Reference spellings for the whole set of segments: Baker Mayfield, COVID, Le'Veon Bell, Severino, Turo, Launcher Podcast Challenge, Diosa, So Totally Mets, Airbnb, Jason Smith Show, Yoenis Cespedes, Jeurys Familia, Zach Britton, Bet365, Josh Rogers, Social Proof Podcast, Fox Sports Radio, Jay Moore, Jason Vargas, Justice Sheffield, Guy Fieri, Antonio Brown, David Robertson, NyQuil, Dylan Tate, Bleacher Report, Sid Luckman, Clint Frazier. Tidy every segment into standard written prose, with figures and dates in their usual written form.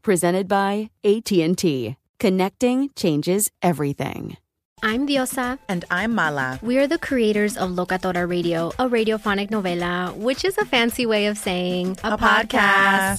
Presented by AT&T. Connecting changes everything. I'm Diosa. And I'm Mala. We are the creators of Locatora Radio, a radiophonic novela, which is a fancy way of saying a podcast.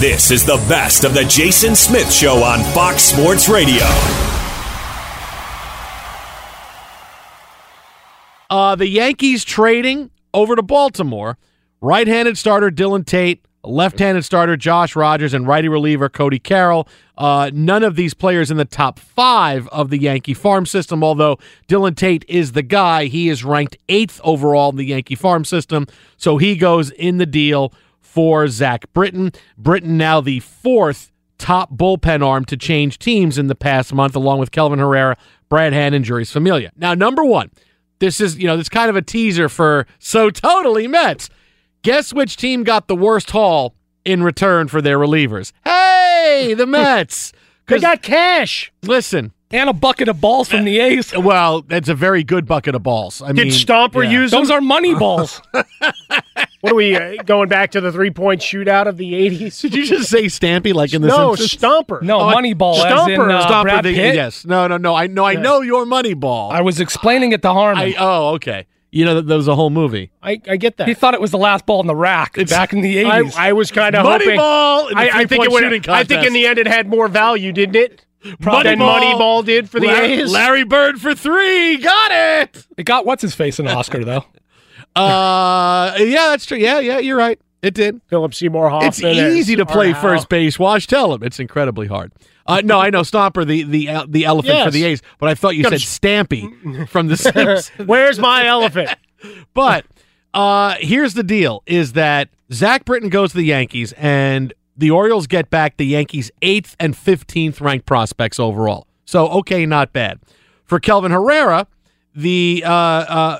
This is the best of the Jason Smith Show on Fox Sports Radio. The Yankees trading over to Baltimore. Right-handed starter Dylan Tate, left-handed starter Josh Rogers, and righty reliever Cody Carroll. None of these players in the top five of the Yankee farm system, although Dylan Tate is the guy. He is ranked 8th overall in the Yankee farm system, so he goes in the deal for Zach Britton. Britton now the 4th top bullpen arm to change teams in the past month, along with Kelvin Herrera, Brad Hand, and Jeurys Familia. Now, number one, this is, this kind of a teaser for So Totally Mets. Guess which team got the worst haul in return for their relievers? Hey, the Mets. They got cash. Listen. And a bucket of balls from the A's. Well, that's a very good bucket of balls. Did Stomper use them? Those are money balls. What are we, going back to the three-point shootout of the 80s? Did you just say Stampy like in the Simpsons? No, Stomper. No, Moneyball as in Stomper, Brad Pitt? Yes. No. I know your Moneyball. I was explaining it to Harmon. Okay. That was a whole movie. I get that. He thought it was the last ball in the rack back in the 80s. I was kind of hoping. Moneyball in the three-point shooting contest. I think in the end it had more value, didn't it? Probably Moneyball did for the A's. Larry Bird for three. Got it. It got what's-his-face an Oscar, though. Yeah, that's true. Yeah, you're right. It did. Philip Seymour Hoffman. It's easy to play first base. Wash, tell him it's incredibly hard. No, I know Stomper, the elephant for the A's, but I thought you said Stampy from the Simpsons. Where's my elephant? But Here's the deal, is that Zach Britton goes to the Yankees, and the Orioles get back the Yankees' 8th and 15th ranked prospects overall. So, okay, not bad. For Kelvin Herrera, the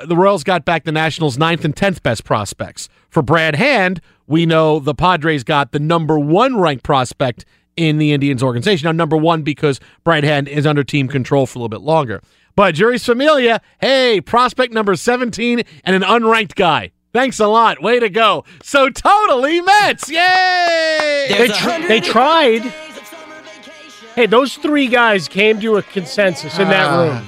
Royals got back the Nationals' 9th and 10th best prospects. For Brad Hand, we know the Padres got the number one ranked prospect in the Indians organization. Now, number one because Brad Hand is under team control for a little bit longer. But Jeurys Familia, hey, prospect number 17 and an unranked guy. Thanks a lot. Way to go. So totally Mets. Yay! They tried. Hey, those three guys came to a consensus in that room.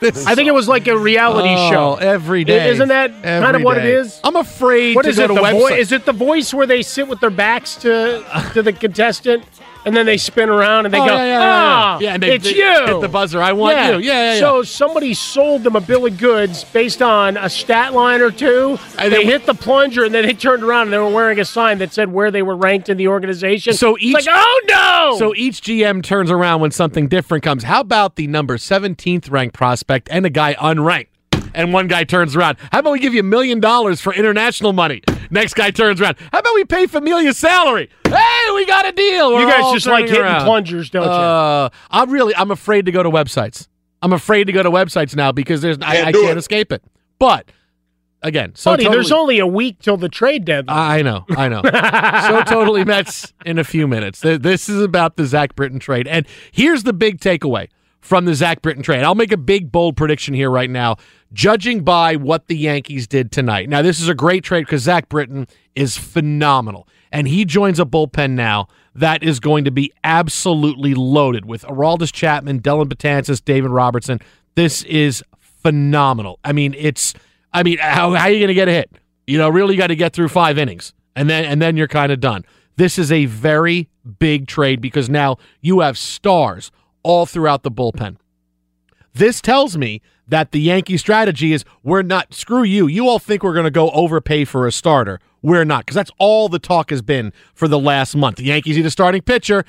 I think it was like a reality show. Every day. Isn't that kind of what it is? I'm afraid to go to the website. Is it The Voice where they sit with their backs to the contestant? And then they spin around and they go, and they, it's you. Hit the buzzer. I want you. Yeah. So somebody sold them a bill of goods based on a stat line or two. And they hit the plunger and then they turned around and they were wearing a sign that said where they were ranked in the organization. So it's like, oh no! So each GM turns around when something different comes. How about the number 17th ranked prospect and a guy unranked? And one guy turns around. How about we give you $1 million for international money? Next guy turns around. How about we pay Familia's salary? Hey, we got a deal. We're you guys just like hitting around. Plungers, don't you? I'm afraid to go to websites. I'm afraid to go to websites now because I can't escape it. But again, there's only a week till the trade deadline. I know. So totally Mets in a few minutes. This is about the Zach Britton trade, and here's the big takeaway from the Zach Britton trade. I'll make a big, bold prediction here right now, judging by what the Yankees did tonight. Now, this is a great trade because Zach Britton is phenomenal, and he joins a bullpen now that is going to be absolutely loaded with Aroldis Chapman, Dellin Betances, David Robertson. This is phenomenal. I mean, how are you going to get a hit? You know, really got to get through 5 innings, and then you're kind of done. This is a very big trade because now you have stars all throughout the bullpen. This tells me that the Yankee strategy is we're not, screw you. You all think we're going to go overpay for a starter. We're not, because that's all the talk has been for the last month. The Yankees need a starting pitcher,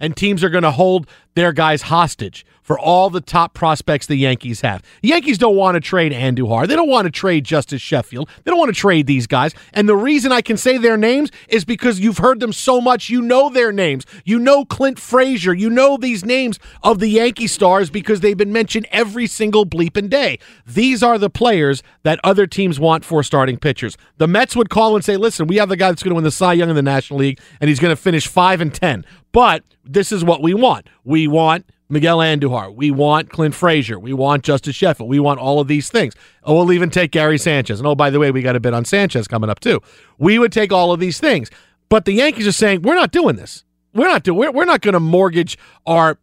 and teams are going to hold their guys hostage for all the top prospects the Yankees have. The Yankees don't want to trade Andujar. They don't want to trade Justice Sheffield. They don't want to trade these guys. And the reason I can say their names is because you've heard them so much. You know their names. You know Clint Frazier. You know these names of the Yankee stars because they've been mentioned every single bleeping day. These are the players that other teams want for starting pitchers. The Mets would call and say, listen, we have the guy that's going to win the Cy Young in the National League, and he's going to finish 5-10. But this is what we want. We want Miguel Andujar. We want Clint Frazier. We want Justice Sheffield. We want all of these things. Oh, we'll even take Gary Sanchez. And, oh, by the way, we got a bit on Sanchez coming up too. We would take all of these things. But the Yankees are saying, we're not doing this. We're not going to mortgage our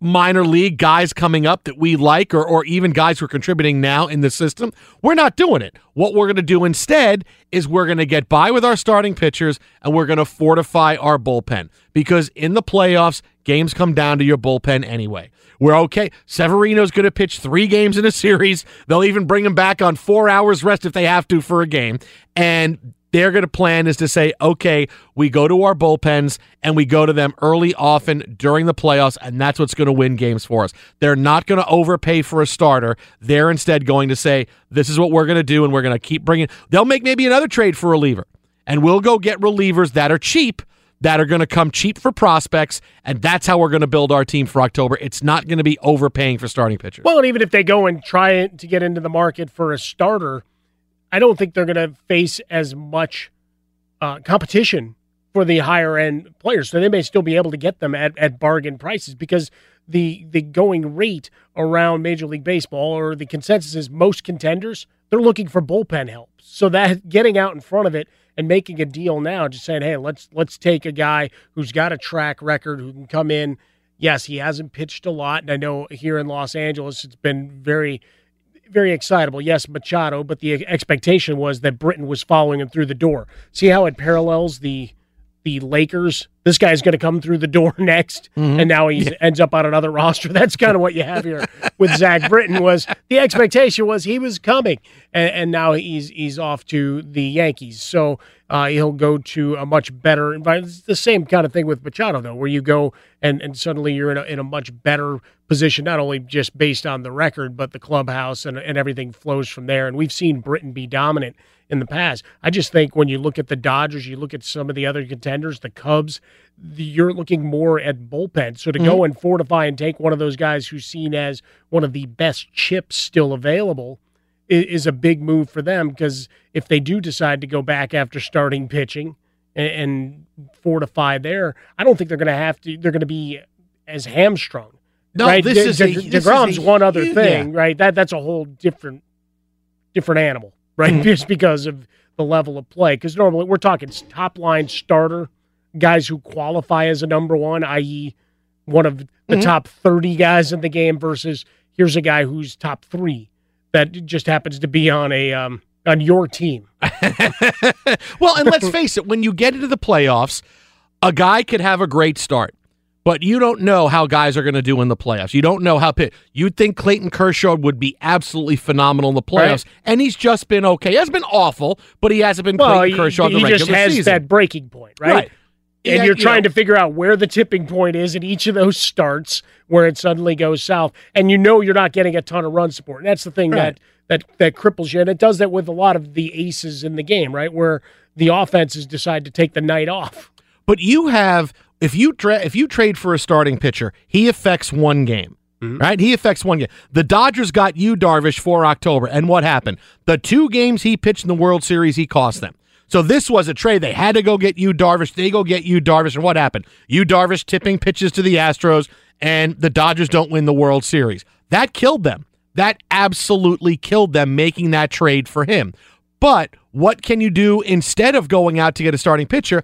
minor league guys coming up that we like or even guys who are contributing now in the system. We're not doing it. What we're going to do instead is we're going to get by with our starting pitchers and we're going to fortify our bullpen because in the playoffs, games come down to your bullpen anyway. We're okay. Severino's going to pitch 3 games in a series. They'll even bring him back on 4 hours rest if they have to for a game. And they're going to plan is to say, okay, we go to our bullpens and we go to them early, often during the playoffs, and that's what's going to win games for us. They're not going to overpay for a starter. They're instead going to say, this is what we're going to do, and we're going to keep bringing. They'll make maybe another trade for a reliever, and we'll go get relievers that are cheap, that are going to come cheap for prospects, and that's how we're going to build our team for October. It's not going to be overpaying for starting pitchers. Well, and even if they go and try to get into the market for a starter, I don't think they're going to face as much competition for the higher-end players. So they may still be able to get them at bargain prices because the going rate around Major League Baseball or the consensus is most contenders, they're looking for bullpen help. So that getting out in front of it and making a deal now, just saying, hey, let's take a guy who's got a track record, who can come in. Yes, he hasn't pitched a lot, and I know here in Los Angeles it's been very – very excitable. Yes, Machado, but the expectation was that Britton was following him through the door. See how it parallels the Lakers? This guy's going to come through the door next, and now he ends up on another roster. That's kind of what you have here with Zach Britton. Was the expectation was he was coming, and now he's off to the Yankees. So he'll go to a much better environment. It's the same kind of thing with Machado, though, where you go and suddenly you're in a much better position, not only just based on the record, but the clubhouse and everything flows from there. And we've seen Britton be dominant in the past. I just think when you look at the Dodgers, you look at some of the other contenders, the Cubs, you're looking more at bullpen. So to go and fortify and take one of those guys who's seen as one of the best chips still available is a big move for them, because if they do decide to go back after starting pitching and fortify there, I don't think they're going to have to. They're going to be as hamstrung. No, right? DeGrom's one other thing, right? That's a whole different animal, right? Just because of the level of play. Because normally we're talking top line starter guys who qualify as a number one, i.e., one of the top 30 guys in the game, versus here's a guy who's top three that just happens to be on a on your team. Well, and let's face it, when you get into the playoffs, a guy could have a great start, but you don't know how guys are going to do in the playoffs. You don't know how you'd think Clayton Kershaw would be absolutely phenomenal in the playoffs, right? And he's just been okay. He hasn't been awful, but he hasn't been Clayton Kershaw in the regular season. He just has that breaking point, right? And you're trying to figure out where the tipping point is in each of those starts where it suddenly goes south, and you know you're not getting a ton of run support. And that's the thing that cripples you, and it does that with a lot of the aces in the game, right, where the offenses decide to take the night off. But you have – if you trade for a starting pitcher, he affects one game, right? He affects one game. The Dodgers got Yu Darvish for October, and what happened? The two games he pitched in the World Series, he cost them. So this was a trade. They had to go get Yu Darvish. They go get Yu Darvish, and what happened? Yu Darvish tipping pitches to the Astros, and the Dodgers don't win the World Series. That killed them. That absolutely killed them, making that trade for him. But what can you do instead of going out to get a starting pitcher?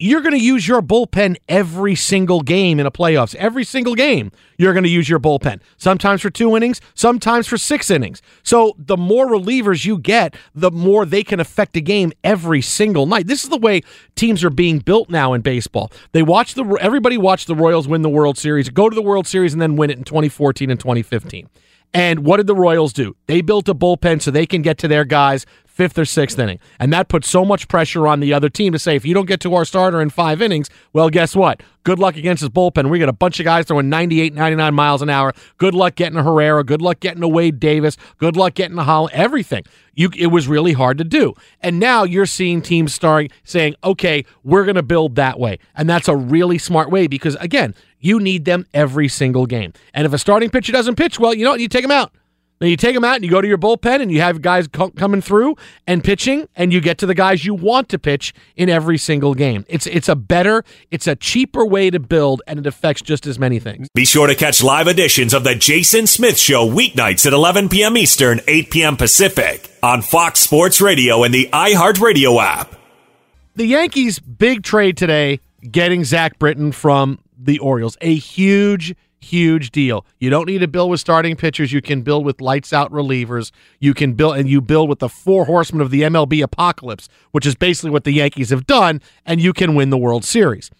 You're going to use your bullpen every single game in a playoffs. Every single game, you're going to use your bullpen. Sometimes for 2 innings, sometimes for 6 innings. So the more relievers you get, the more they can affect a game every single night. This is the way teams are being built now in baseball. Everybody watched the Royals win the World Series, go to the World Series, and then win it in 2014 and 2015. And what did the Royals do? They built a bullpen so they can get to their guys 5th or 6th inning. And that puts so much pressure on the other team to say, if you don't get to our starter in 5 innings, well, guess what? Good luck against this bullpen. We got a bunch of guys throwing 98, 99 miles an hour. Good luck getting a Herrera. Good luck getting a Wade Davis. Good luck getting a Holland. Everything. It was really hard to do. And now you're seeing teams saying, okay, we're going to build that way. And that's a really smart way because, again, you need them every single game. And if a starting pitcher doesn't pitch, well, you know what? You take him out. Then you take them out and you go to your bullpen and you have guys coming through and pitching, and you get to the guys you want to pitch in every single game. It's a cheaper way to build, and it affects just as many things. Be sure to catch live editions of The Jason Smith Show weeknights at 11 p.m. Eastern, 8 p.m. Pacific on Fox Sports Radio and the iHeartRadio app. The Yankees' big trade today, getting Zach Britton from the Orioles. A huge deal. You don't need to build with starting pitchers. You can build with lights out relievers. You can build, and you build with the 4 horsemen of the MLB apocalypse, which is basically what the Yankees have done, and you can win the World Series.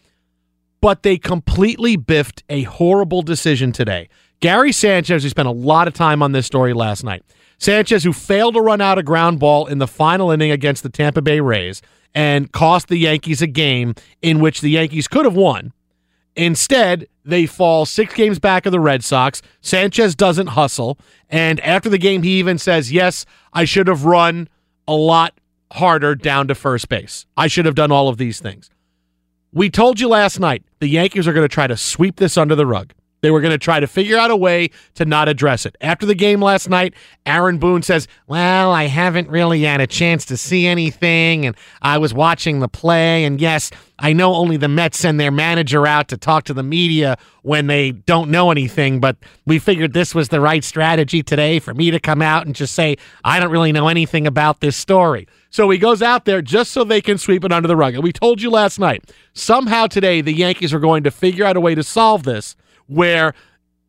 But they completely biffed a horrible decision today. Gary Sanchez, who spent a lot of time on this story last night. Sanchez, who failed to run out a ground ball in the final inning against the Tampa Bay Rays and cost the Yankees a game in which the Yankees could have won. Instead, they fall 6 games back of the Red Sox. Sanchez doesn't hustle. And after the game, he even says, yes, I should have run a lot harder down to first base. I should have done all of these things. We told you last night the Yankees are going to try to sweep this under the rug. They were going to try to figure out a way to not address it. After the game last night, Aaron Boone says, well, I haven't really had a chance to see anything, and I was watching the play, and yes, I know only the Mets send their manager out to talk to the media when they don't know anything, but we figured this was the right strategy today for me to come out and just say, I don't really know anything about this story. So he goes out there just so they can sweep it under the rug. And we told you last night, somehow today the Yankees are going to figure out a way to solve this where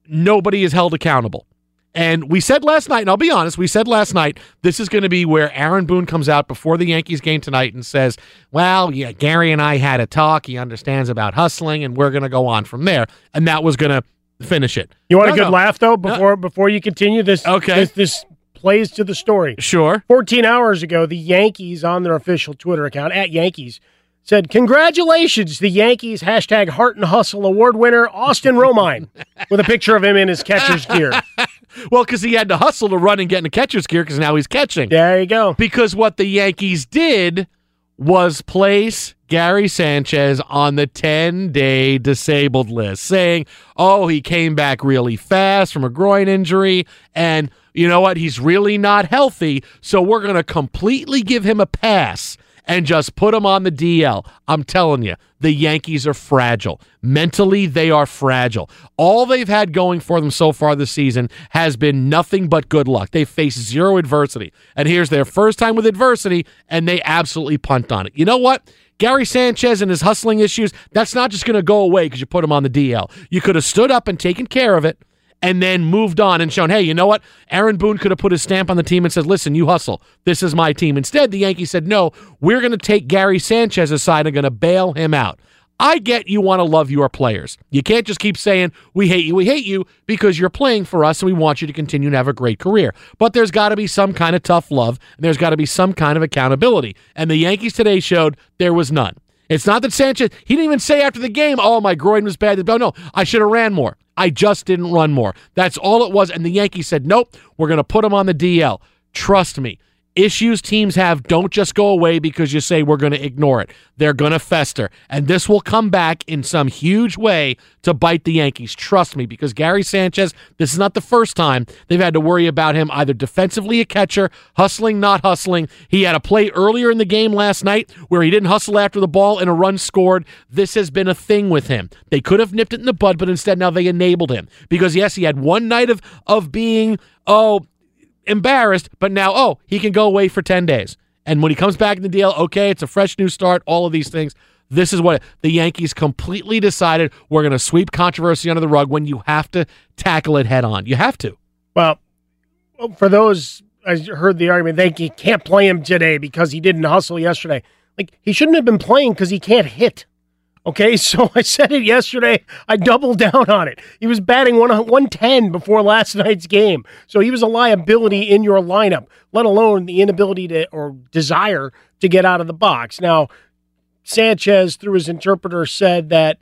nobody is held accountable. And we said last night, and I'll be honest, this is going to be where Aaron Boone comes out before the Yankees game tonight and says, well, yeah, Gary and I had a talk. He understands about hustling, and we're going to go on from there. And that was going to finish it. You want a good laugh, though, before you continue? This plays to the story. Sure. 14 hours ago, the Yankees, on their official Twitter account, at Yankees, said, congratulations, the Yankees, hashtag Heart and Hustle Award winner, Austin Romine, with a picture of him in his catcher's gear. Well, because he had to hustle to run and get in the catcher's gear because now he's catching. There you go. Because what the Yankees did was place Gary Sanchez on the 10-day disabled list, saying, oh, he came back really fast from a groin injury, and you know what? He's really not healthy, so we're going to completely give him a pass and just put him on the DL. I'm telling you, the Yankees are fragile. Mentally, they are fragile. All they've had going for them so far this season has been nothing but good luck. They face zero adversity. And here's their first time with adversity, and they absolutely punt on it. You know what? Gary Sanchez and his hustling issues, that's not just going to go away because you put him on the DL. You could have stood up and taken care of it, and then moved on and shown, hey, you know what? Aaron Boone could have put his stamp on the team and said, listen, you hustle. This is my team. Instead, the Yankees said, no, we're going to take Gary Sanchez aside and going to bail him out. I get you want to love your players. You can't just keep saying, we hate you, because you're playing for us and we want you to continue to have a great career. But there's got to be some kind of tough love, and there's got to be some kind of accountability. And the Yankees today showed there was none. It's not that Sanchez, he didn't even say after the game, oh, my groin was bad. Oh, no, I should have ran more. I just didn't run more. That's all it was. And the Yankees said, nope, we're going to put him on the DL. Trust me, issues teams have don't just go away because you say we're going to ignore it. They're going to fester. And this will come back in some huge way to bite the Yankees. Trust me, because Gary Sanchez, this is not the first time they've had to worry about him either defensively a catcher, hustling, not hustling. He had a play earlier in the game last night where he didn't hustle after the ball and a run scored. This has been a thing with him. They could have nipped it in the bud, but instead now they enabled him. Because, yes, he had one night of being, embarrassed, but now, he can go away for 10 days. And when he comes back in the deal, okay, it's a fresh new start, all of these things. This is what the Yankees completely decided. We're going to sweep controversy under the rug when you have to tackle it head on. You have to. Well, for those, I heard the argument, they can't play him today because he didn't hustle yesterday. Like, he shouldn't have been playing because he can't hit. Okay, so I said it yesterday. I doubled down on it. He was batting 110 before last night's game. So he was a liability in your lineup, let alone the inability to or desire to get out of the box. Now, Sanchez, through his interpreter, said that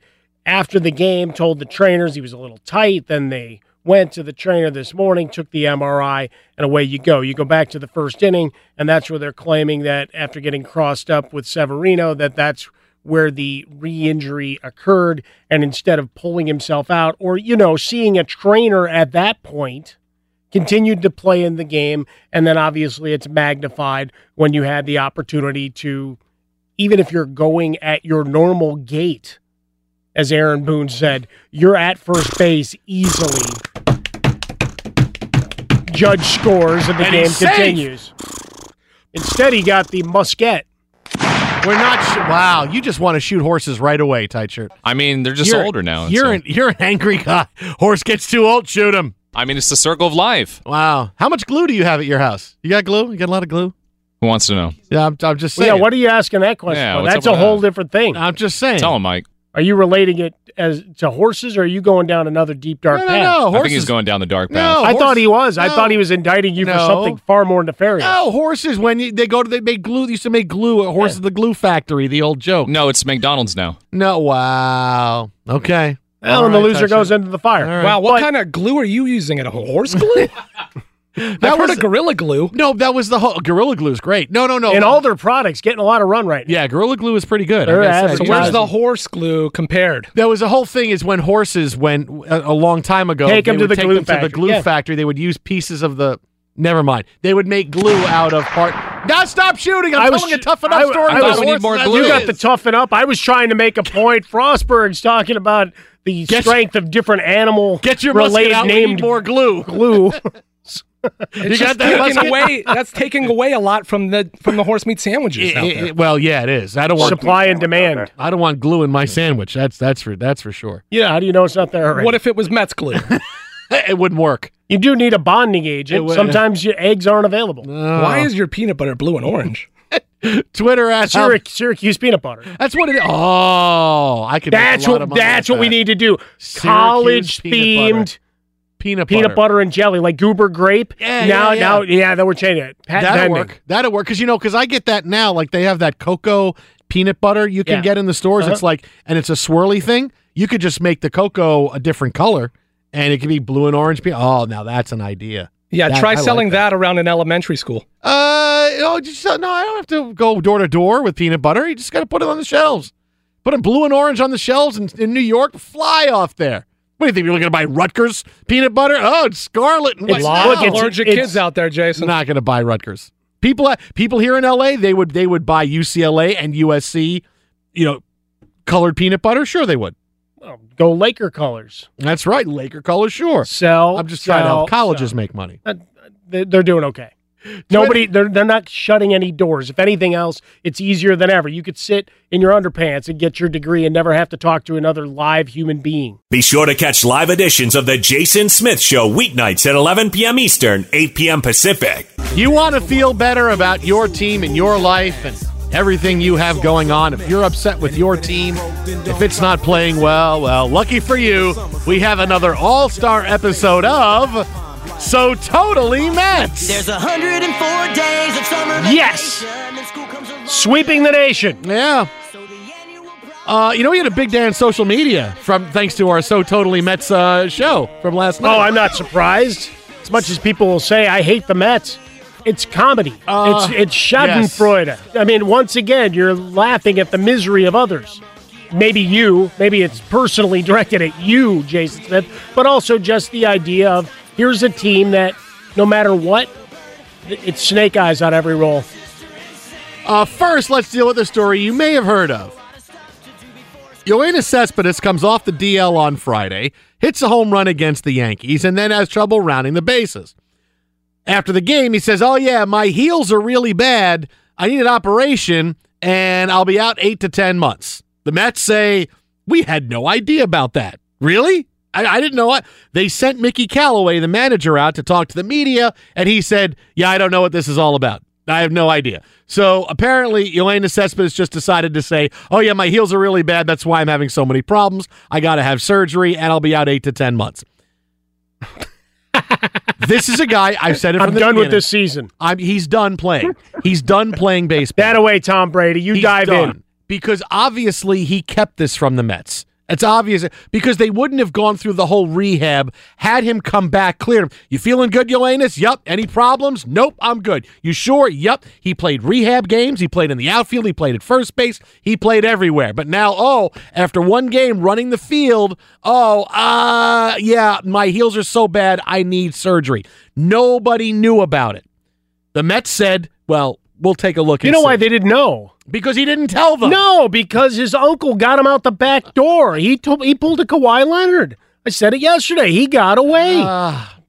after the game, told the trainers he was a little tight. Then they went to the trainer this morning, took the MRI, and away you go. You go back to the first inning, and that's where they're claiming that after getting crossed up with Severino, that's where the re-injury occurred, and instead of pulling himself out or, seeing a trainer at that point, continued to play in the game, and then obviously it's magnified when you had the opportunity to, even if you're going at your normal gait, as Aaron Boone said, you're at first base easily. Judge scores, and the game continues. Instead, he got the musket. We're not. Wow, you just want to shoot horses right away, tight shirt. I mean, they're just older now. You're an angry guy. Horse gets too old, shoot him. I mean, it's the circle of life. Wow, how much glue do you have at your house? You got glue? You got a lot of glue? Who wants to know? Yeah, I'm just saying. Yeah, what are you asking that question? Yeah, that's a whole different thing. I'm just saying. Tell him, Mike. Are you relating it to horses, or are you going down another deep, dark path? No, horses. I think he's going down the dark path. No, I thought he was. No. I thought he was indicting you for something far more nefarious. No, horses, when they go to, they make glue. They used to make glue at Horses, the Glue Factory, the old joke. No, it's McDonald's now. No, wow. Okay. Well, and the loser goes into the fire. Right. Wow, what kind of glue are you using at a horse glue? I've heard of Gorilla Glue. No, that was the whole... Gorilla Glue is great. No. And all their products getting a lot of run right now. Yeah, Gorilla Glue is pretty good. So where's the horse glue compared? There was a whole thing is when horses went a long time ago... Take them to the glue factory. They would use pieces of the... Never mind. They would make glue out of part... Now stop shooting! I'm telling a tough enough story about horses. More glue. You got the toughen up. I was trying to make a point. Frostberg's talking about the strength of different animal... Get your musket out. We need more glue. That's taking away a lot from the horse meat sandwiches. It is. I don't want supply and demand. I don't want glue in my sandwich. That's for sure. Yeah, how do you know it's not there already? What if it was Mets glue? It wouldn't work. You do need a bonding agent. Sometimes your eggs aren't available. Why is your peanut butter blue and orange? Twitter at Syracuse peanut butter. That's what it is. Oh, I could. That's what we need to do. College themed. Peanut butter and jelly, like Goober Grape. Now, we're changing it. That'll work. Because I get that now. Like, they have that cocoa peanut butter you can get in the stores. It's like, and it's a swirly thing. You could just make the cocoa a different color, and it could be blue and orange. Oh, now that's an idea. Yeah, try selling that around an elementary school. No, I don't have to go door to door with peanut butter. You just got to put it on the shelves. Put a blue and orange on the shelves in New York. Fly off there. What do you think? You're going to buy Rutgers peanut butter? Oh, it's scarlet and white. Look, it's allergic kids out there, Jason. Not going to buy Rutgers. People here in L.A., they would buy UCLA and USC, colored peanut butter. Sure, they would. Oh, go Laker colors. That's right. Laker colors, sure. I'm just trying to help colleges make money. They're doing okay. They're not shutting any doors. If anything else, it's easier than ever. You could sit in your underpants and get your degree and never have to talk to another live human being. Be sure to catch live editions of The Jason Smith Show weeknights at 11 p.m. Eastern, 8 p.m. Pacific. You want to feel better about your team and your life and everything you have going on. If you're upset with your team, if it's not playing well, lucky for you, we have another all-star episode of... So Totally Mets. There's 104 days of summer vacation. Yes. Sweeping the nation. Yeah. We had a big day on social media thanks to our So Totally Mets show from last night. Oh, I'm not surprised. As much as people will say, I hate the Mets, it's comedy. It's Schadenfreude. Yes. I mean, once again, you're laughing at the misery of others. Maybe it's personally directed at you, Jason Smith, but also just the idea of, here's a team that, no matter what, it's snake eyes on every roll. First, let's deal with a story you may have heard of. Yoenis Cespedes comes off the DL on Friday, hits a home run against the Yankees, and then has trouble rounding the bases. After the game, he says, my heels are really bad. I need an operation, and I'll be out 8 to 10 months. The Mets say, we had no idea about that. Really? I didn't know what. They sent Mickey Callaway, the manager, out to talk to the media, and he said, I don't know what this is all about. I have no idea. So apparently, Yoenis Cespedes just decided to say, my heels are really bad. That's why I'm having so many problems. I got to have surgery, and I'll be out 8 to 10 months. This is a guy, I've said it from the beginning. I'm done with this season. He's done playing. He's done playing baseball. That away, Tom Brady. He's dive done. In. Because obviously he kept this from the Mets. It's obvious because they wouldn't have gone through the whole rehab, had him come back, cleared him. You feeling good, Yoenis? Yep. Any problems? Nope, I'm good. You sure? Yep. He played rehab games. He played in the outfield. He played at first base. He played everywhere. But now, after one game running the field, my heels are so bad, I need surgery. Nobody knew about it. The Mets said, we'll take a look. You know why they didn't know? Because he didn't tell them. No, because his uncle got him out the back door. He pulled a Kawhi Leonard. I said it yesterday. He got away.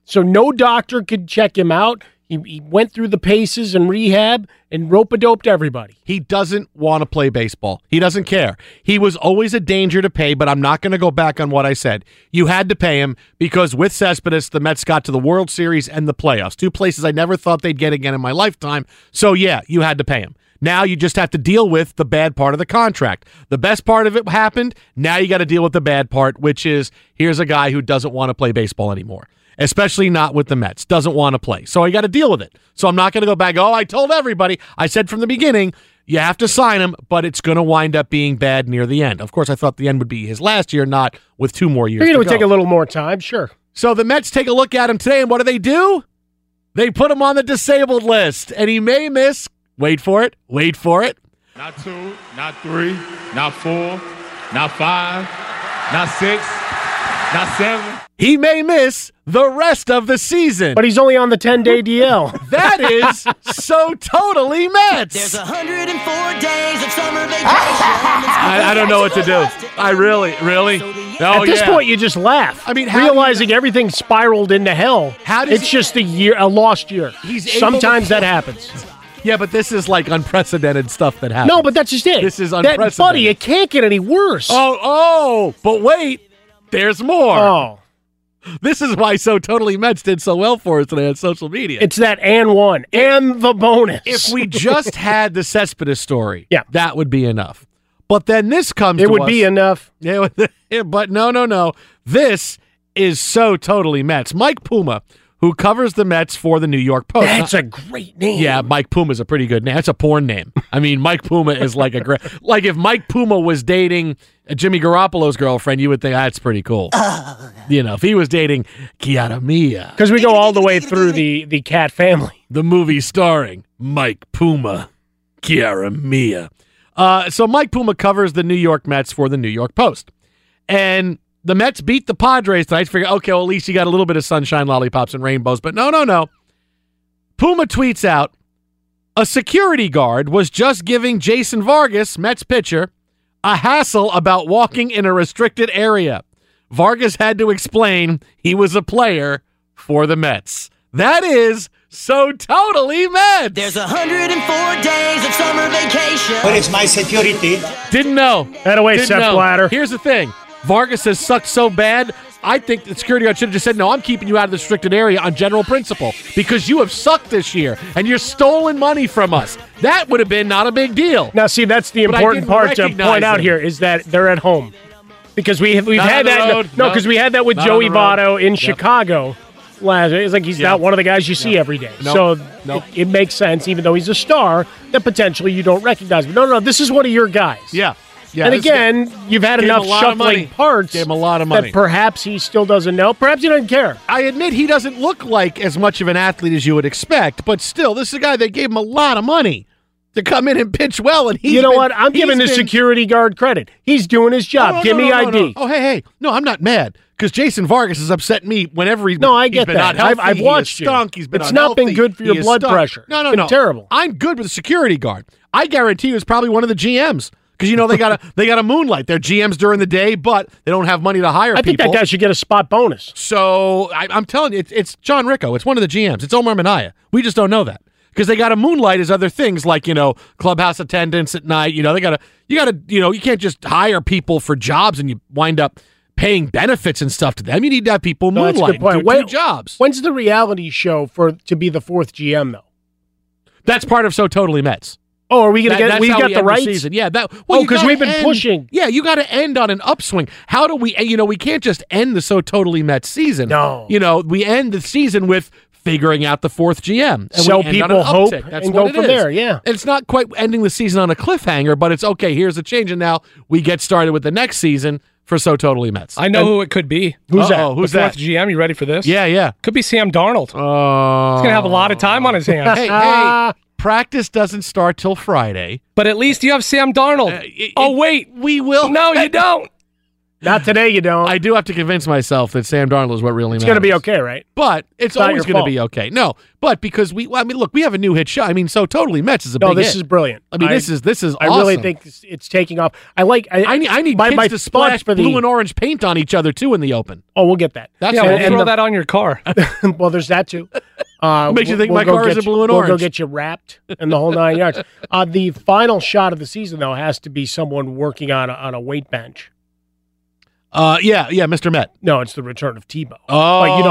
So no doctor could check him out. He went through the paces and rehab and rope-a-doped everybody. He doesn't want to play baseball. He doesn't care. He was always a danger to pay, but I'm not going to go back on what I said. You had to pay him because with Cespedes, the Mets got to the World Series and the playoffs, two places I never thought they'd get again in my lifetime. So, you had to pay him. Now you just have to deal with the bad part of the contract. The best part of it happened. Now you got to deal with the bad part, which is here's a guy who doesn't want to play baseball anymore. Especially not with the Mets, doesn't want to play. So I got to deal with it. So I'm not going to go back, I told everybody. I said from the beginning, you have to sign him, but it's going to wind up being bad near the end. Of course, I thought the end would be his last year, not with 2 more years to go. It would take a little more time, sure. So the Mets take a look at him today, and what do? They put him on the disabled list, and he may miss, wait for it. Not 2, not 3, not 4, not 5, not 6, not 7. He may miss the rest of the season. But he's only on the 10-day DL. That is So Totally Mets. There's 104 days of summer vacation. I don't know what to do. I really. At this point, you just laugh. I mean, realizing everything spiraled into hell. It's just a lost year. Sometimes that happens. Yeah, but this is like unprecedented stuff that happens. No, but that's just it. This is unprecedented. That, buddy, it can't get any worse. Oh, but wait. There's more. Oh. This is why So Totally Mets did so well for us today on social media. It's that and one, and the bonus. If we just had the Cespedes story, that would be enough. But then this comes to us. It would be enough. Yeah, but no. This is So Totally Mets. Mike Puma, who covers the Mets for the New York Post. That's a great name. Yeah, Mike Puma is a pretty good name. That's a porn name. I mean, Mike Puma is like a great... Like, if Mike Puma was dating Jimmy Garoppolo's girlfriend, you would think, that's pretty cool. You know, if he was dating Kiara Mia. Because we go all the way through the cat family. The movie starring Mike Puma, Kiara Mia. So Mike Puma covers the New York Mets for the New York Post. And... the Mets beat the Padres tonight. Figure, okay, well, at least you got a little bit of sunshine, lollipops, and rainbows. But no. Puma tweets out, a security guard was just giving Jason Vargas, Mets pitcher, a hassle about walking in a restricted area. Vargas had to explain he was a player for the Mets. That is so totally Mets. There's 104 days of summer vacation. But it's my security. Didn't know. Head away, Sepp Blatter. Here's the thing. Vargas has sucked so bad, I think the security guard should have just said, no, I'm keeping you out of the restricted area on general principle because you have sucked this year and you're stolen money from us. That would have been not a big deal. Now, see, that's the important part to point out here is that they're at home because we've had that. No, because we had that with Joey Votto in Chicago last year. It's like he's not one of the guys you see every day. So it makes sense, even though he's a star, that potentially you don't recognize him. No, this is one of your guys. Yeah. Yeah, and again, you've had enough shuffling parts that perhaps he still doesn't know. Perhaps he doesn't care. I admit he doesn't look like as much of an athlete as you would expect, but still, this is a guy that gave him a lot of money to come in and pitch well. And you know what? I'm giving the security guard credit. He's doing his job. Give me ID. No. Oh, hey. No, I'm not mad because Jason Vargas has upset me whenever he's been unhealthy. No, I get that. I've watched stunk. He's been unhealthy. It's not been good for your blood pressure. No. It's been terrible. I'm good with the security guard. I guarantee you it's probably one of the GMs. Because, you know, they got a moonlight. They're GMs during the day, but they don't have money to hire people. I think that guy should get a spot bonus. So I'm telling you, it's John Ricco. It's one of the GMs. It's Omar Minaya. We just don't know that. Because they got to moonlight as other things like, you know, clubhouse attendants at night. You know, you can't just hire people for jobs and you wind up paying benefits and stuff to them. You need to have people moonlight and do jobs. When's the reality show to be the fourth GM, though? That's part of So Totally Mets. Oh, are we going to get? We got the rights. Season. Yeah, because we've been pushing. Yeah, you got to end on an upswing. How do we? You know, we can't just end the So Totally Mets season. No, you know, we end the season with figuring out the fourth GM. Sell people hope and go from there. Yeah, it's not quite ending the season on a cliffhanger, but it's okay. Here's a change, and now we get started with the next season for So Totally Mets. I know who it could be. Who's that? Who's that? Fourth GM. You ready for this? Yeah. Could be Sam Darnold. Oh, he's gonna have a lot of time on his hands. Hey. Practice doesn't start till Friday. But at least you have Sam Darnold. Wait. We will. No, you don't. Not today, you don't. I do have to convince myself that Sam Darnold is what really matters. It's going to be okay, right? But it's always going to be okay. No, but because we have a new hit show. I mean, So Totally Mets is a big hit. No, this is brilliant. I mean, this is awesome. I really think it's taking off. I need kids to splash blue and orange paint on each other, too, in the open. Oh, we'll get that. We'll throw that on your car. Well, there's that, too. Makes you think my car is a blue and orange. We'll go get you wrapped and the whole 9 yards. The final shot of the season, though, has to be someone working on a weight bench. Mr. Met. No, it's the return of Tebow. Oh. Like, you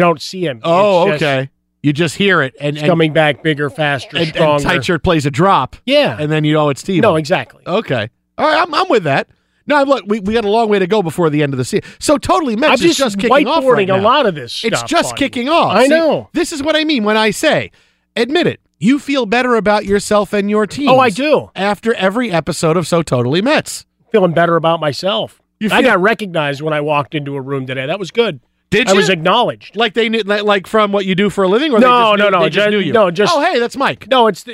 don't see him. Oh, just, okay. You just hear it. And it's coming back bigger, faster, stronger. And tight shirt plays a drop. Yeah. And then you know it's Tebow. No, exactly. Okay. All right, I'm with that. No, look, we got a long way to go before the end of the season. So Totally Mets is just kicking off right now. I'm just whiteboarding a lot of this stuff. It's just kicking off. I know. This is what I mean when I say, admit it, you feel better about yourself and your team. Oh, I do. After every episode of So Totally Mets. Feeling better about myself. I got recognized when I walked into a room today. That was good. Did you? I was acknowledged. Like they knew, like from what you do for a living, or they just knew you. No, just hey, that's Mike. No, it's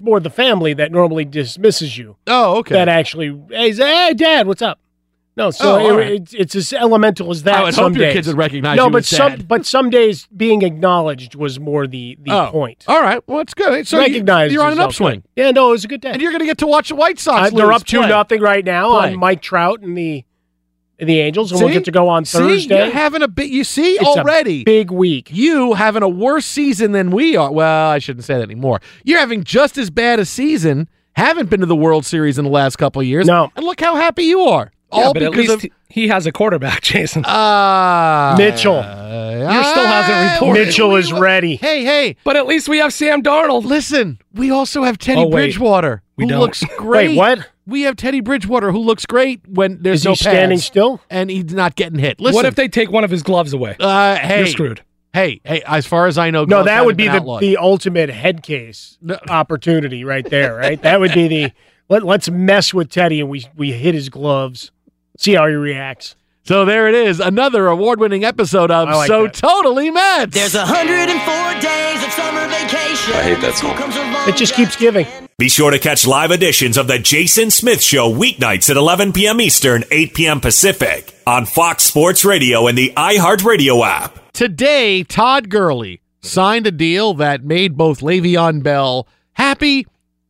more the family that normally dismisses you. Oh, okay. That actually, hey, Dad, what's up? No, so it's as elemental as that. I would hope your kids would recognize you. No, but some days being acknowledged was more the point. All right, well, it's good. So you're on an upswing. Good. Yeah, no, it was a good day, and you're going to get to watch the White Sox. They're up 2-0 right now on Mike Trout and the Angels, and we'll get to go on Thursday. You're having a bit. You see it's already a big week. You having a worse season than we are. Well, I shouldn't say that anymore. You're having just as bad a season. Haven't been to the World Series in the last couple of years. No, and look how happy you are. Yeah, all but because at least he has a quarterback, Jason. Mitchell. You still hasn't reported. Mitchell is ready. Hey. But at least we have Sam Darnold. Listen, we also have Teddy Bridgewater, who looks great. Wait, what? We have Teddy Bridgewater, who looks great when there's no pads. Is he standing still? And he's not getting hit. Listen, what if they take one of his gloves away? Hey. You're screwed. Hey, as far as I know, no, that would be the ultimate head case opportunity right there, right? That would be the let's mess with Teddy and we hit his gloves, see how he reacts. So there it is, another award-winning episode of Totally Mets. There's 104 days of summer vacation. I hate that song. It just keeps giving. Be sure to catch live editions of The Jason Smith Show weeknights at 11 p.m. Eastern, 8 p.m. Pacific on Fox Sports Radio and the iHeartRadio app. Today, Todd Gurley signed a deal that made both Le'Veon Bell happy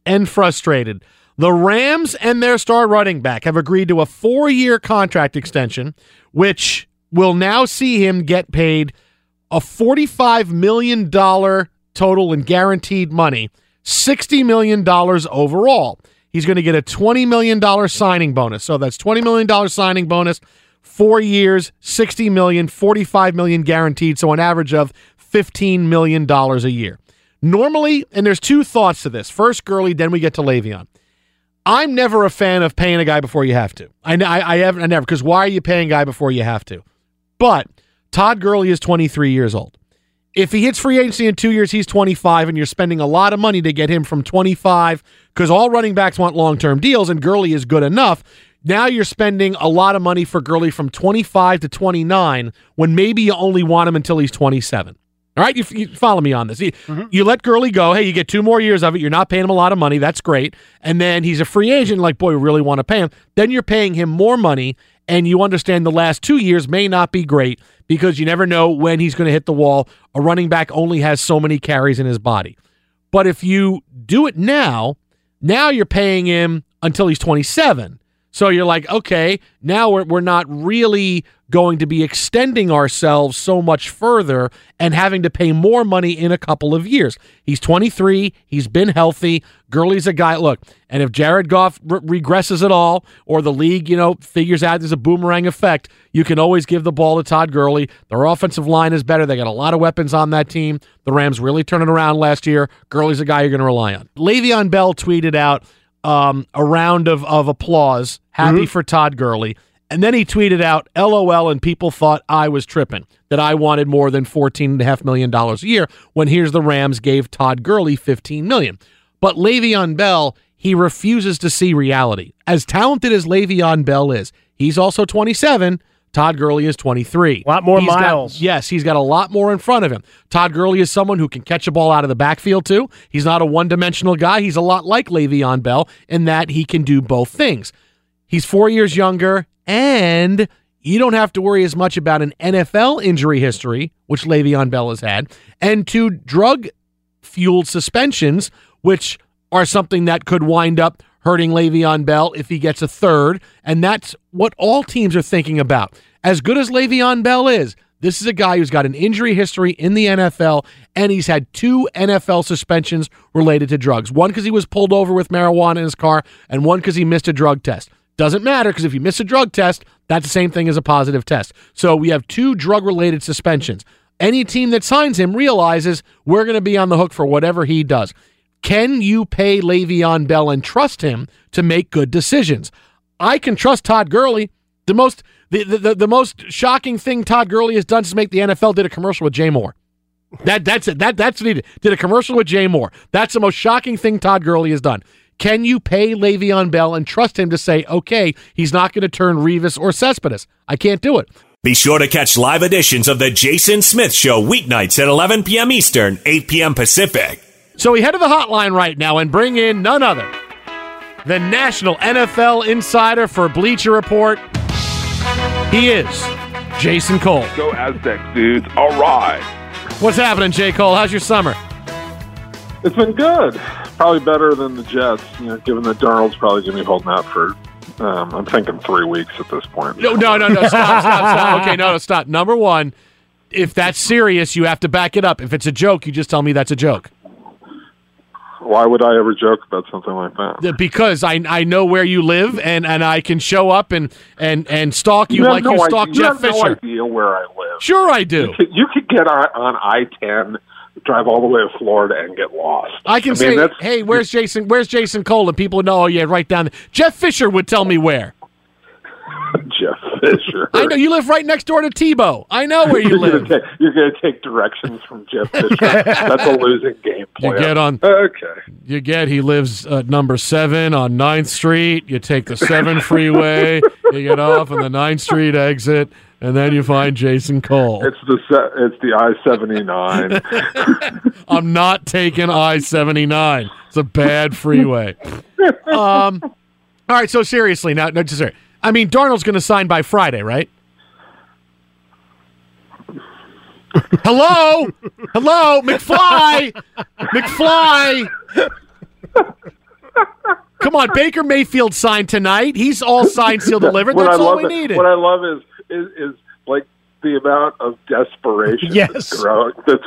and frustrated. The Rams and their star running back have agreed to a 4-year contract extension, which will now see him get paid a $45 million total in guaranteed money, $60 million overall. He's going to get a $20 million signing bonus. So that's $20 million signing bonus, 4 years, $60 million, $45 million guaranteed, so an average of $15 million a year. Normally, and there's two thoughts to this. First, Gurley, then we get to Le'Veon. I'm never a fan of paying a guy before you have to. I never, because why are you paying a guy before you have to? But Todd Gurley is 23 years old. If he hits free agency in 2 years, he's 25, and you're spending a lot of money to get him from 25, because all running backs want long-term deals, and Gurley is good enough. Now you're spending a lot of money for Gurley from 25 to 29, when maybe you only want him until he's 27. All right, you follow me on this. You let Gurley go. Hey, you get 2 more years of it. You're not paying him a lot of money. That's great. And then he's a free agent. Like, boy, we really want to pay him. Then you're paying him more money, and you understand the last 2 years may not be great because you never know when he's going to hit the wall. A running back only has so many carries in his body. But if you do it now you're paying him until he's 27. So you're like, okay, now we're not really going to be extending ourselves so much further and having to pay more money in a couple of years. He's 23. He's been healthy. Gurley's a guy. Look, and if Jared Goff regresses at all, or the league, figures out there's a boomerang effect, you can always give the ball to Todd Gurley. Their offensive line is better. They got a lot of weapons on that team. The Rams really turned it around last year. Gurley's a guy you're going to rely on. Le'Veon Bell tweeted out a round of applause, happy for Todd Gurley. And then he tweeted out, LOL, and people thought I was tripping, that I wanted more than $14.5 million a year, when here's the Rams gave Todd Gurley $15 million. But Le'Veon Bell, he refuses to see reality. As talented as Le'Veon Bell is, he's also 27. Todd Gurley is 23. A lot more miles. He's got a lot more in front of him. Todd Gurley is someone who can catch a ball out of the backfield, too. He's not a one-dimensional guy. He's a lot like Le'Veon Bell in that he can do both things. He's 4 years younger, and you don't have to worry as much about an NFL injury history, which Le'Veon Bell has had, and 2 drug-fueled suspensions, which are something that could wind up hurting Le'Veon Bell if he gets a third, and that's what all teams are thinking about. As good as Le'Veon Bell is, this is a guy who's got an injury history in the NFL, and he's had 2 NFL suspensions related to drugs. One because he was pulled over with marijuana in his car, and one because he missed a drug test. Doesn't matter, because if you miss a drug test, that's the same thing as a positive test. So we have 2 drug-related suspensions. Any team that signs him realizes we're going to be on the hook for whatever he does. Can you pay Le'Veon Bell and trust him to make good decisions? I can trust Todd Gurley. The most shocking thing Todd Gurley has done is make the NFL did a commercial with Jay Moore. That's it. That's what he did a commercial with Jay Moore. That's the most shocking thing Todd Gurley has done. Can you pay Le'Veon Bell and trust him to say, okay, he's not going to turn Revis or Cespedes? I can't do it. Be sure to catch live editions of The Jason Smith Show weeknights at 11 p.m. Eastern, 8 p.m. Pacific. So we head to the hotline right now and bring in none other than National NFL Insider for Bleacher Report. He is Jason Cole. Go Aztecs, dudes. All right. What's happening, J. Cole? How's your summer? It's been good. Probably better than the Jets, given that Darnold's probably going to be holding out for, I'm thinking 3 weeks at this point. No. Stop. Okay, stop. Number one, if that's serious, you have to back it up. If it's a joke, you just tell me that's a joke. Why would I ever joke about something like that? Because I know where you live, and I can show up and stalk you like you stalked Jeff Fisher. You have no idea where I live. Sure I do. You could get on I-10, drive all the way to Florida, and get lost. I mean, hey, where's Jason Cole? And people would know, oh, yeah, right down there. Jeff Fisher would tell me where. Jeff Fisher. I know. You live right next door to Tebow. I know where you live. You're going to take directions from Jeff Fisher. That's a losing game plan. You get on. Okay. You get he lives at number 7 on 9th Street. You take the 7 freeway. You get off on the 9th Street exit. And then you find Jason Cole. It's the I-79. I'm not taking I-79. It's a bad freeway. All right, so seriously, now just sorry. I mean, Darnold's going to sign by Friday, right? Hello, McFly. Come on, Baker Mayfield signed tonight. He's all signed, sealed, delivered. That's all we needed. What I love is like the amount of desperation that's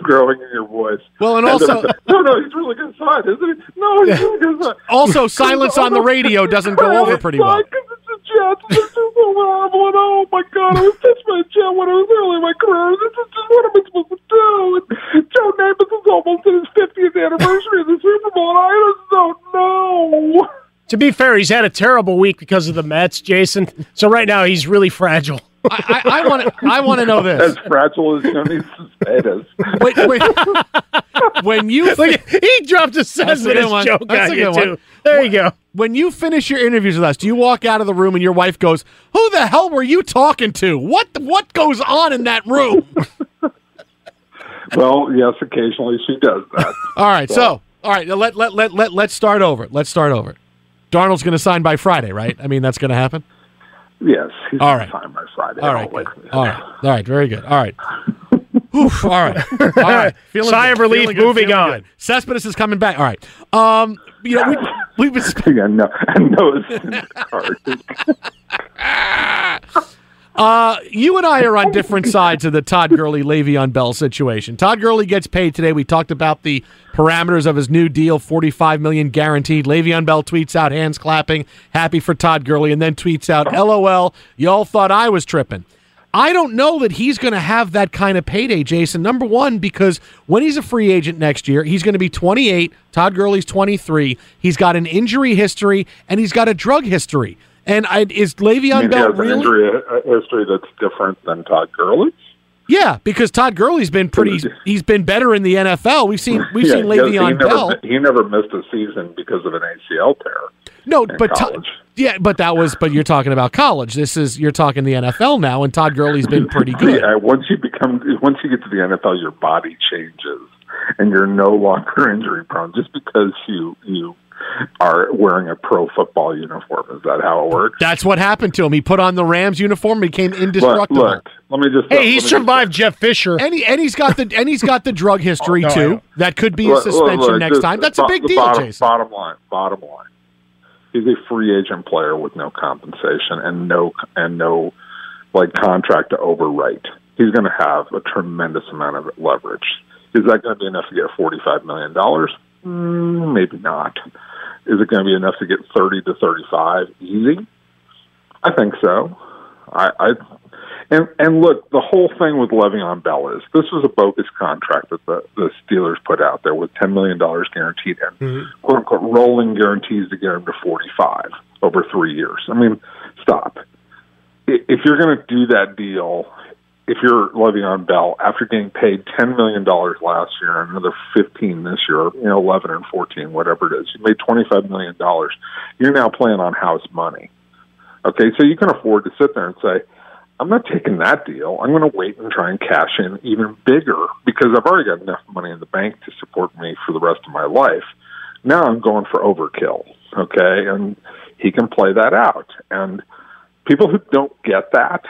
growing in your voice. Well, and also... No, he's really good sign, isn't he? No, he's really good sign. Also, silence on the radio doesn't go over pretty well. This is oh my God, I was such my jet when I was early in my career. This is just what am I supposed to do? And Joe Namath is almost in his 50th anniversary of the Super Bowl, and I just don't know. To be fair, he's had a terrible week because of the Mets, Jason. So right now, he's really fragile. I want to know this. As fragile as Johnny Cespedes. Wait. When you he dropped a Cespedes joke on you too. There you go. When you finish your interviews with us, do you walk out of the room and your wife goes, "Who the hell were you talking to? What goes on in that room?" Well, yes, occasionally she does that. All right. So all right. Let's start over. Darnold's going to sign by Friday, right? I mean, that's going to happen. Yes, he's all right. Time by Friday. All right, very good. All right. Oof, all right. Sigh of relief, moving on. Good. Cespedes is coming back. All right. We've been... you and I are on different sides of the Todd Gurley, Le'Veon Bell situation. Todd Gurley gets paid today. We talked about the parameters of his new deal, $45 million guaranteed. Le'Veon Bell tweets out, hands clapping, happy for Todd Gurley, and then tweets out, LOL, y'all thought I was tripping. I don't know that he's going to have that kind of payday, Jason. Number one, because when he's a free agent next year, he's going to be 28. Todd Gurley's 23. He's got an injury history, and he's got a drug history. And is Le'Veon Bell really? An injury history that's different than Todd Gurley's? Yeah, because Todd Gurley's been he's been better in the NFL. We've seen Le'Veon Bell. He never missed a season because of an ACL tear. No, but college. But you're talking about college. You're talking the NFL now, and Todd Gurley's been pretty good. Yeah, once you get to the NFL, your body changes, and you're no longer injury prone just because you are wearing a pro football uniform. Is that how it works? That's what happened to him. He put on the Rams uniform, became indestructible. Look, let me just. Hey, he survived Jeff Fisher, and he's got the drug history too. That could be a suspension next time. That's a big deal, Jason. Bottom line. He's a free agent player with no compensation and no contract to overwrite. He's going to have a tremendous amount of leverage. Is that going to be enough to get $45 million? Maybe not. Is it going to be enough to get 30 to 35 easy? I think so. And look, the whole thing with Le'Veon Bell is this was a bogus contract that the Steelers put out there with $10 million guaranteed and quote-unquote rolling guarantees to get him to 45 over 3 years. I mean, stop. If you're going to do that deal, if you're Le'Veon Bell, after getting paid $10 million last year and another 15 this year, 11 and 14, whatever it is, you made $25 million. You're now playing on house money. Okay, so you can afford to sit there and say, I'm not taking that deal. I'm going to wait and try and cash in even bigger because I've already got enough money in the bank to support me for the rest of my life. Now I'm going for overkill, okay? And he can play that out. And people who don't get that,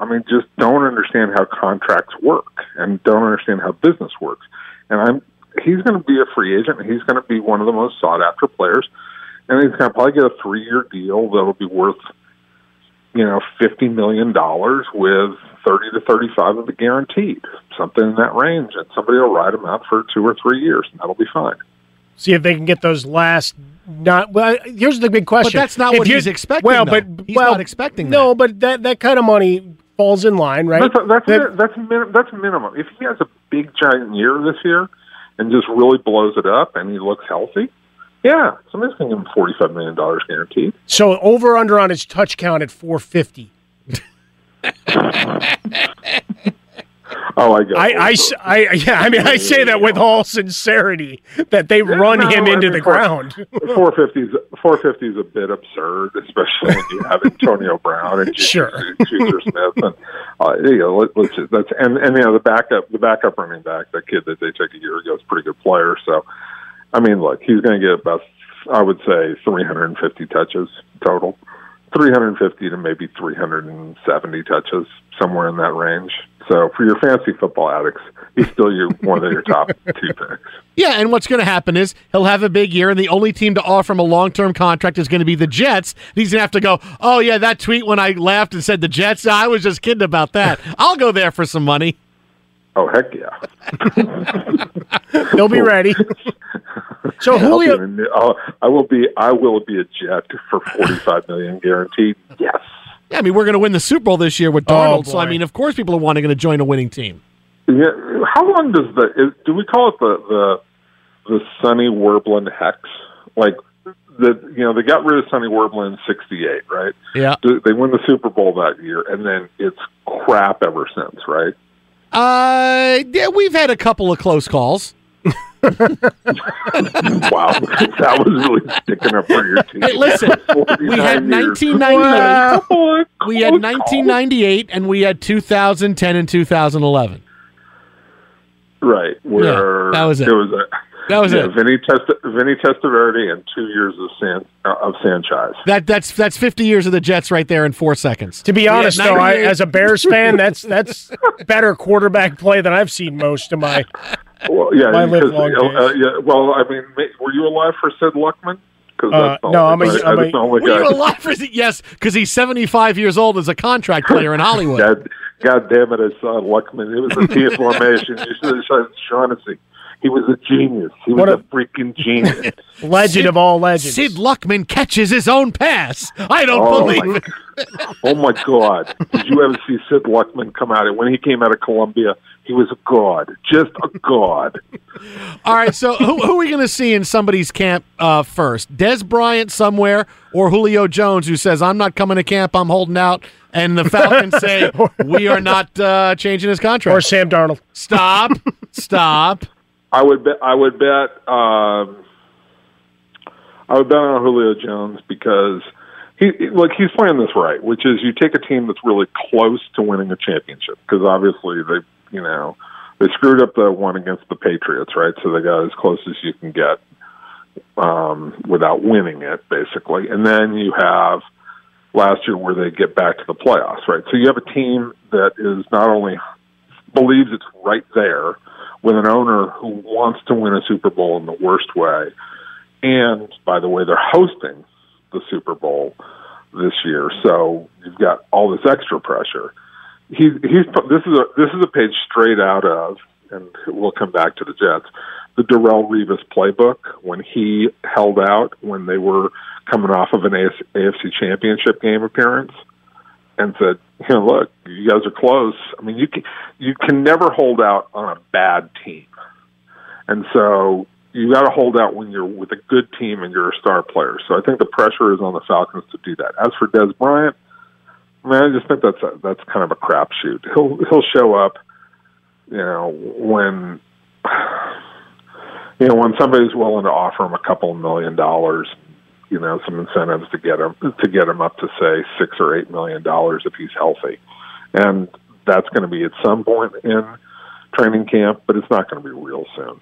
I mean, just don't understand how contracts work and don't understand how business works. And he's going to be a free agent, and he's going to be one of the most sought-after players. And he's going to probably get a 3-year deal that will be worth – $50 million with 30 to 35 of the guaranteed, something in that range, and somebody will ride them out for 2 or 3 years, and that'll be fine. See if they can get those last. Here's the big question. But that's not what he's expecting. Well, but he's not expecting that. No, but that kind of money falls in line, right? That's minimum. If he has a big giant year this year and just really blows it up, and he looks healthy. Yeah, somebody's going to give him $45 million guaranteed. So over-under on his touch count at 450. Oh, I got I say that with all sincerity that they run him into the ground. 450 is a bit absurd, especially when you have Antonio Brown and Juju Smith, and the backup running back, that kid that they took a year ago, is a pretty good player. So, I mean, look, he's going to get about, I would say, 350 touches total, 350 to maybe 370 touches, somewhere in that range. So for your fantasy football addicts, he's still one of your top two picks. Yeah, and what's going to happen is he'll have a big year, and the only team to offer him a long-term contract is going to be the Jets. He's going to have to go, oh, yeah, that tweet when I laughed and said the Jets, I was just kidding about that. I'll go there for some money. Oh, heck yeah. He'll be ready. So Julio, I will be a Jet for $45 million guaranteed. Yes. Yeah, I mean, we're going to win the Super Bowl this year with Darnold, so I mean, of course people are wanting to join a winning team. Yeah, how long does do we call it the Sonny Werblin hex? Like, they got rid of Sonny Werblin in 1968, right? Yeah. They win the Super Bowl that year, and then it's crap ever since, right? Yeah, we've had a couple of close calls. Wow, that was really sticking up for your team. Hey, listen, we had 1998, we had 1998, and we had 2010 and 2011. Right, where that was it. That was it. Vinny Testaverde and 2 years of Sanchez. That's 50 years of the Jets right there in 4 seconds. To be honest, though, as a Bears fan, that's better quarterback play than I've seen most of my. Well, yeah, I mean, were you alive for Sid Luckman? Were you alive for Sid? Yes, because he's 75 years old as a contract player in Hollywood. God damn it, I saw Luckman. It was a T formation. You should have said Shaughnessy. He was a genius. He was a freaking genius. Legend of all legends. Sid Luckman catches his own pass. I don't believe it. Oh, my God. Did you ever see Sid Luckman come out? And when he came out of Columbia, he was a god. Just a god. All right, so who are we going to see in somebody's camp first? Des Bryant somewhere or Julio Jones, who says, I'm not coming to camp, I'm holding out, and the Falcons say, we are not changing his contract. Or Sam Darnold. Stop. I would bet on Julio Jones because he's playing this right, which is you take a team that's really close to winning a championship because obviously they screwed up the one against the Patriots, right? So they got as close as you can get without winning it, basically. And then you have last year where they get back to the playoffs, right? So you have a team that is not only believes it's right there, with an owner who wants to win a Super Bowl in the worst way. And, by the way, they're hosting the Super Bowl this year, so you've got all this extra pressure. This is a page straight out of, and we'll come back to the Jets, the Darrelle Revis playbook when he held out when they were coming off of an AFC Championship game appearance and said, look, you guys are close. I mean, you can never hold out on a bad team. And so you got to hold out when you're with a good team and you're a star player. So I think the pressure is on the Falcons to do that. As for Des Bryant, I just think that's kind of a crapshoot. He'll show up, when somebody's willing to offer him a couple $1 million. Some incentives to get him up to say $6 or $8 million if he's healthy, and that's going to be at some point in training camp, but it's not going to be real soon.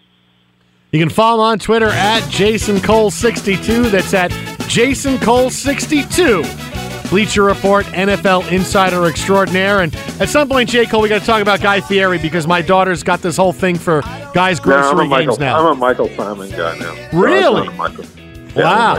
You can follow him on Twitter at JasonCole62. That's at JasonCole62. Bleacher Report, NFL insider extraordinaire, and at some point, J. Cole, we got to talk about Guy Fieri because my daughter's got this whole thing for guys' grocery games now. I'm a Michael Simon guy now. Really? Wow.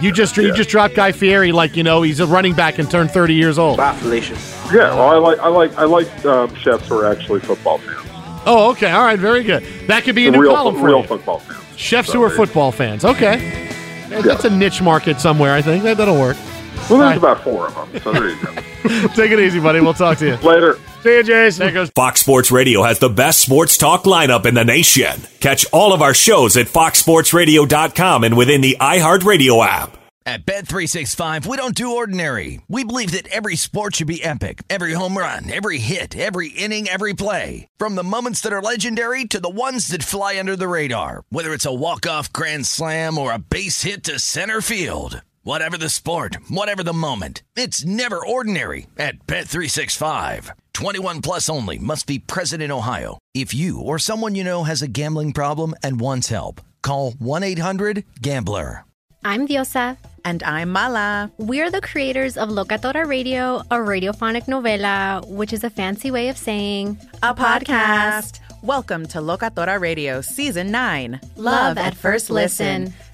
You just dropped Guy Fieri like, he's a running back and turned 30 years old. Baffalacious. Yeah, well, I like chefs who are actually football fans. Oh, okay. All right. Very good. That could be a new column for real football fans. Chefs who are football fans. Okay. Yeah. That's a niche market somewhere, I think. That'll work. Well, there's about four of them, so there you go. Take it easy, buddy. We'll talk to you. Later. See you, Jason. There goes. Fox Sports Radio has the best sports talk lineup in the nation. Catch all of our shows at foxsportsradio.com and within the iHeartRadio app. At Bet365, we don't do ordinary. We believe that every sport should be epic. Every home run, every hit, every inning, every play. From the moments that are legendary to the ones that fly under the radar. Whether it's a walk-off grand slam or a base hit to center field. Whatever the sport, whatever the moment. It's never ordinary at Bet365. 21 plus only. Must be present in Ohio. If you or someone you know has a gambling problem and wants help, call 1-800-GAMBLER. I'm Diosa. And I'm Mala. We're the creators of Locatora Radio, a radiophonic novela, which is a fancy way of saying a podcast. Welcome to Locatora Radio Season 9. Love at First Listen.